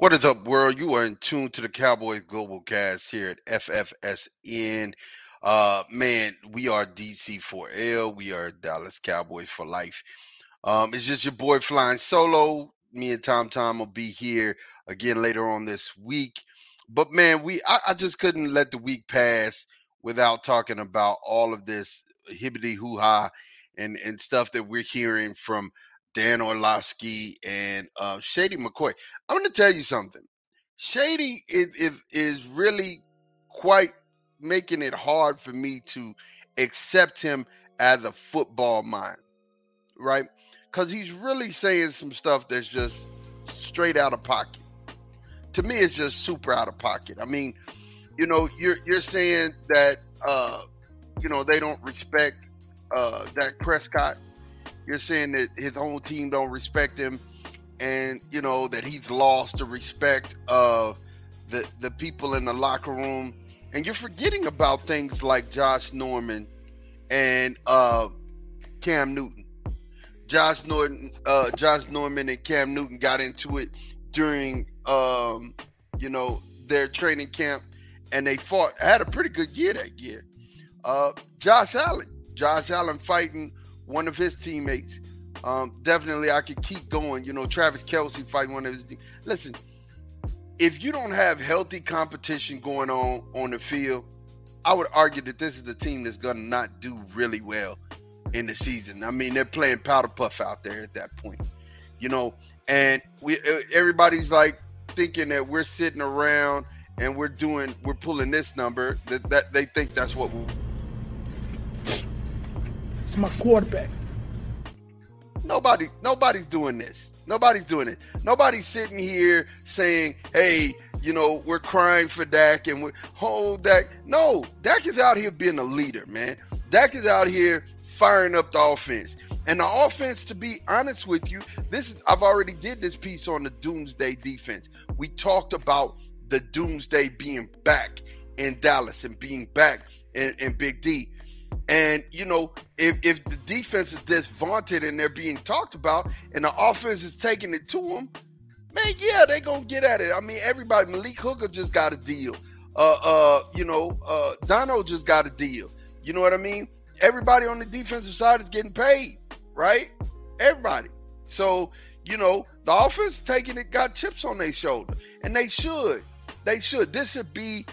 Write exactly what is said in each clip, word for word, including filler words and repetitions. What is up, world? You are in tune to the Cowboys Global Cast here at F F S N. Uh, man, we are D C four L. We are Dallas Cowboys for life. Um, it's just your boy flying solo. Me and Tom Tom will be here again later on this week. But man, we I, I just couldn't let the week pass without talking about all of this hibbity hoo-ha and, and stuff that we're hearing from Dan Orlovsky and uh, Shady McCoy. I'm going to tell you something. Shady is, is, is really quite making it hard for me to accept him as a football mind, right? Because he's really saying some stuff that's just straight out of pocket. To me, it's just super out of pocket. I mean, you know, you're you're saying that, uh, you know, they don't respect uh, Dak Prescott. You're saying that his own team don't respect him, and, you know, that he's lost the respect of the, the people in the locker room. And you're forgetting about things like Josh Norman and uh, Cam Newton. Josh Norton, uh, Josh Norman and Cam Newton got into it during, um, you know, their training camp, and they fought. Had a pretty good year that year. Uh, Josh Allen. Josh Allen fighting one of his teammates. Um, definitely, I could keep going. You know, Travis Kelsey fighting one of his teammates. Listen, if you don't have healthy competition going on on the field, I would argue that this is the team that's going to not do really well in the season. I mean, they're playing powder puff out there at that point, you know. And we everybody's like thinking that we're sitting around and we're doing, we're pulling this number. That, that they think that's what we. It's my quarterback. Nobody, nobody's doing this. Nobody's doing it. Nobody's sitting here saying, hey, you know, we're crying for Dak and we're, oh, Dak. No, Dak is out here being a leader, man. Dak is out here firing up the offense. And the offense, to be honest with you, this is, I've already did this piece on the doomsday defense. We talked about the doomsday being back in Dallas and being back in, in Big D. And, you know, if, if the defense is this vaunted and they're being talked about and the offense is taking it to them, man, yeah, they're going to get at it. I mean, everybody, Malik Hooker just got a deal. Uh, uh, you know, uh, Dono just got a deal. You know what I mean? Everybody on the defensive side is getting paid, right? Everybody. So, you know, the offense taking it got chips on their shoulder. And they should. They should. This should be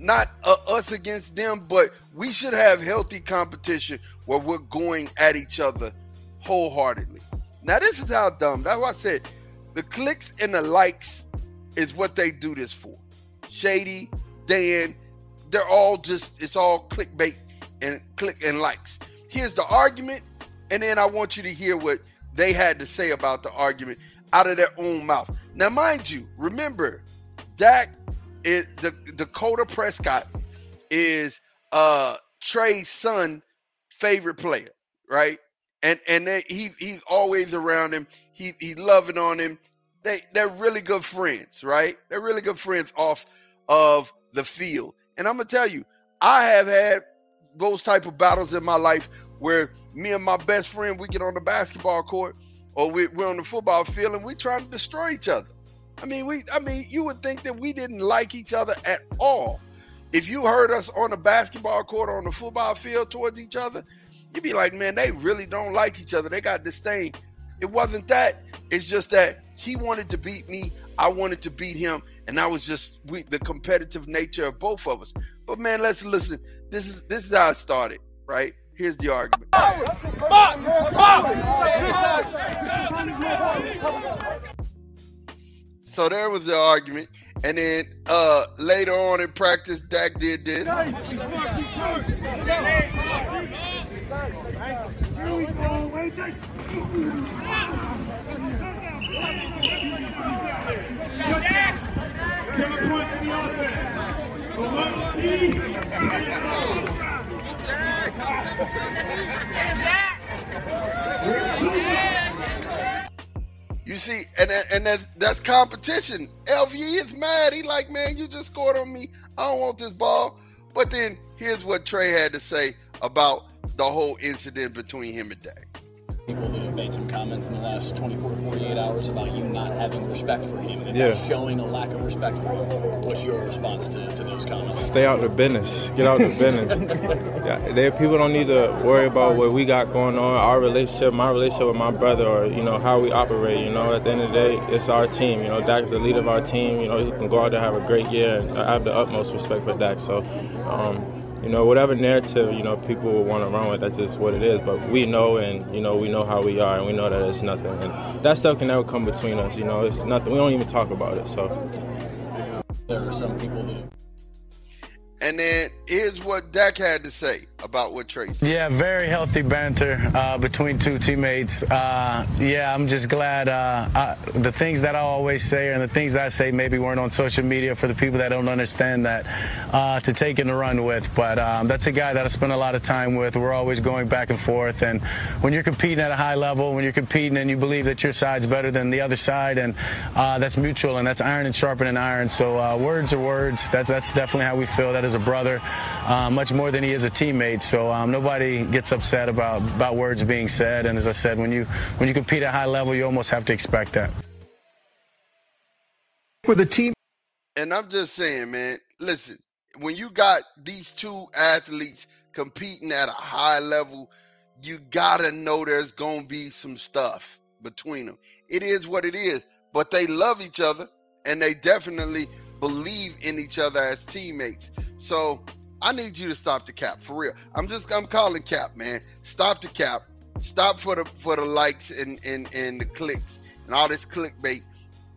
not uh, us against them, but we should have healthy competition where we're going at each other wholeheartedly. Now, this is how dumb. That's why I said the clicks and the likes is what they do this for. Shady, Dan, they're all just, it's all clickbait and click and likes. Here's the argument, and then I want you to hear what they had to say about the argument out of their own mouth. Now, mind you, remember, Dak It, the Dakota Prescott is uh, Trey's son favorite player, right? And and they, he he's always around him. He he's loving on him. They they're really good friends, right? They're really good friends off of the field. And I'm gonna tell you, I have had those type of battles in my life where me and my best friend, we get on the basketball court or we, we're on the football field and we try to destroy each other. I mean, we. I mean, you would think that we didn't like each other at all. if you heard us on the basketball court, on the football field towards each other, you'd be like, man, they really don't like each other. They got disdain. It wasn't that. It's just that he wanted to beat me. I wanted to beat him. And that was just we, the competitive nature of both of us. But, man, let's listen. This is this is how it started, right? Here's the argument. So there was the argument. And then uh, later on in practice, Dak did this. You see, and and that's, that's competition. L V is mad. He like, man, you just scored on me. I don't want this ball. But then here's what Trey had to say about the whole incident between him and Dak. People that have made some comments in the last twenty-four, forty-eight hours about you not having respect for him and yeah. not showing a lack of respect for him. What's your response to, to those comments? Stay out the business. Get out the business. Yeah, there, people don't need to worry about what we got going on, our relationship, my relationship with my brother, or, you know, how we operate. You know, at the end of the day, it's our team. You know, Dak's the leader of our team. You know, he can go out there and have a great year. And I have the utmost respect for Dak. So, um, you know, whatever narrative, you know, people will want to run with, that's just what it is. But we know, and, you know, we know how we are, and we know that it's nothing. And that stuff can never come between us, you know. It's nothing. We don't even talk about it, so. There are some people that... And then here's what Dak had to say about what Trey said. Yeah, very healthy banter uh, between two teammates. Uh, yeah, I'm just glad uh, I, the things that I always say and the things I say maybe weren't on social media for the people that don't understand that uh, to take and to run with. But um, that's a guy that I spend a lot of time with. We're always going back and forth. And when you're competing at a high level, when you're competing and you believe that your side's better than the other side, and uh, that's mutual, and that's iron and sharpening iron. So uh, words are words. That's, that's definitely how we feel. That is as a brother, uh, much more than he is a teammate. So um, nobody gets upset about, about words being said. And as I said, when you when you compete at high level, you almost have to expect that. With a team, and I'm just saying, man, listen, when you got these two athletes competing at a high level, you gotta know there's gonna be some stuff between them. It is what it is, but they love each other, and they definitely believe in each other as teammates. So I need you to stop the cap, for real. I'm just I'm calling cap, man. Stop the cap. Stop for the for the likes and and, and the clicks and all this clickbait.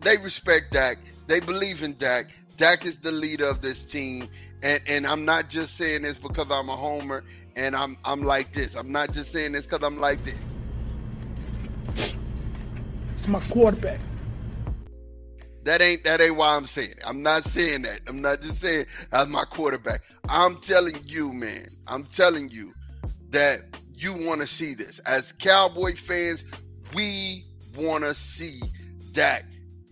They respect Dak. They believe in Dak. Dak is the leader of this team. And and I'm not just saying this because I'm a homer and I'm I'm like this. I'm not just saying this because I'm like this. It's my quarterback. That ain't that ain't why I'm saying it. I'm not saying that. I'm not just saying as my quarterback. I'm telling you, man. I'm telling you that you want to see this. As Cowboy fans, we want to see Dak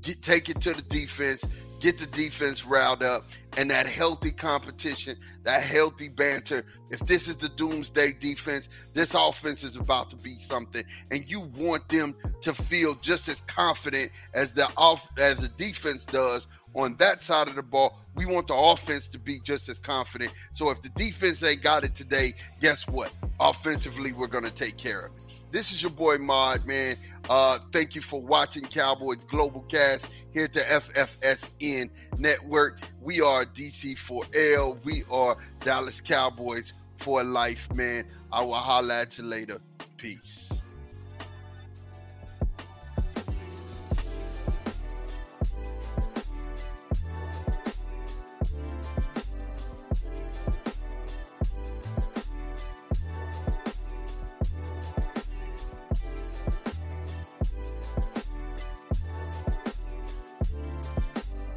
get, take it to the defense, get the defense riled up, and that healthy competition, that healthy banter. If this is the doomsday defense, this offense is about to be something, and you want them to feel just as confident as the off as the defense does on that side of the ball. We want the offense to be just as confident. So if the defense ain't got it today, guess what? Offensively, we're going to take care of it. This is your boy Mod, man. Uh, thank you for watching Cowboys Global Cast here at the F F S N Network. We are D C four L. We are Dallas Cowboys for life, man. I will holler at you later. Peace.